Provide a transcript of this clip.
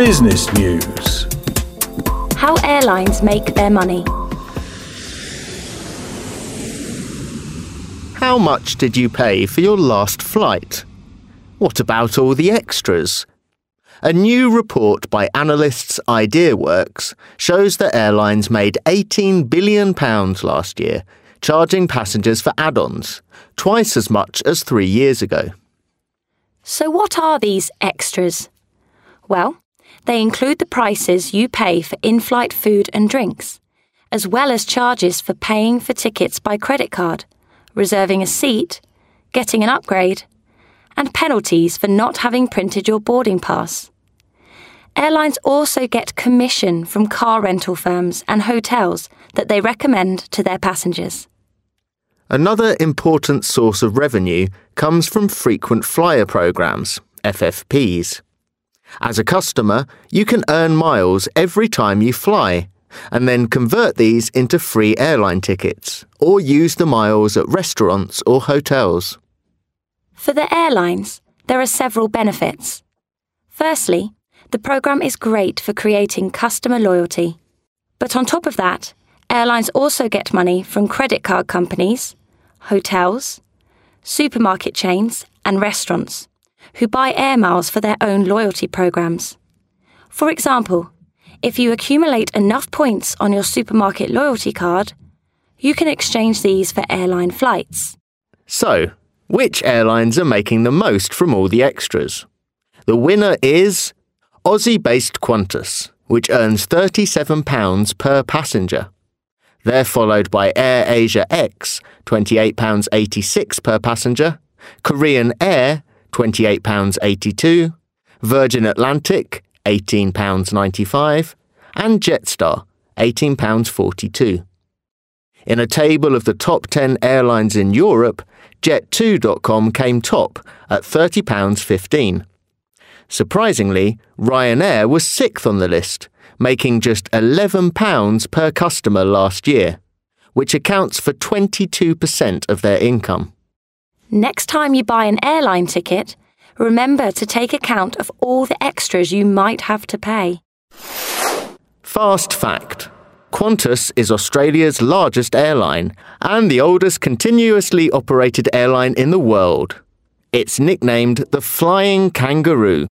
Business News. How airlines make their money. How much did you pay for your last flight? What about all the extras? A new report by analysts IdeaWorks shows that airlines made £18 billion last year, charging passengers for add-ons, twice as much as 3 years ago. So what are these extras? Well, they include the prices you pay for in-flight food and drinks, as well as charges for paying for tickets by credit card, reserving a seat, getting an upgrade, and penalties for not having printed your boarding pass. Airlines also get commission from car rental firms and hotels that they recommend to their passengers. Another important source of revenue comes from frequent flyer programs, FFPs. As a customer, you can earn miles every time you fly, and then convert these into free airline tickets or use the miles at restaurants or hotels. For the airlines, there are several benefits. Firstly, the programme is great for creating customer loyalty. But on top of that, airlines also get money from credit card companies, hotels, supermarket chains and restaurants, who buy air miles for their own loyalty programmes. For example, if you accumulate enough points on your supermarket loyalty card, you can exchange these for airline flights. So, which airlines are making the most from all the extras? The winner is Aussie-based Qantas, which earns £37 per passenger. They're followed by Air Asia X, £28.86 per passenger, Korean Air, £28.82, Virgin Atlantic, £18.95, and Jetstar, £18.42. In a table of the top 10 airlines in Europe, Jet2.com came top at £30.15. Surprisingly, Ryanair was sixth on the list, making just £11 per customer last year, which accounts for 22% of their income. Next time you buy an airline ticket, remember to take account of all the extras you might have to pay. Fast fact: Qantas is Australia's largest airline and the oldest continuously operated airline in the world. It's nicknamed the Flying Kangaroo.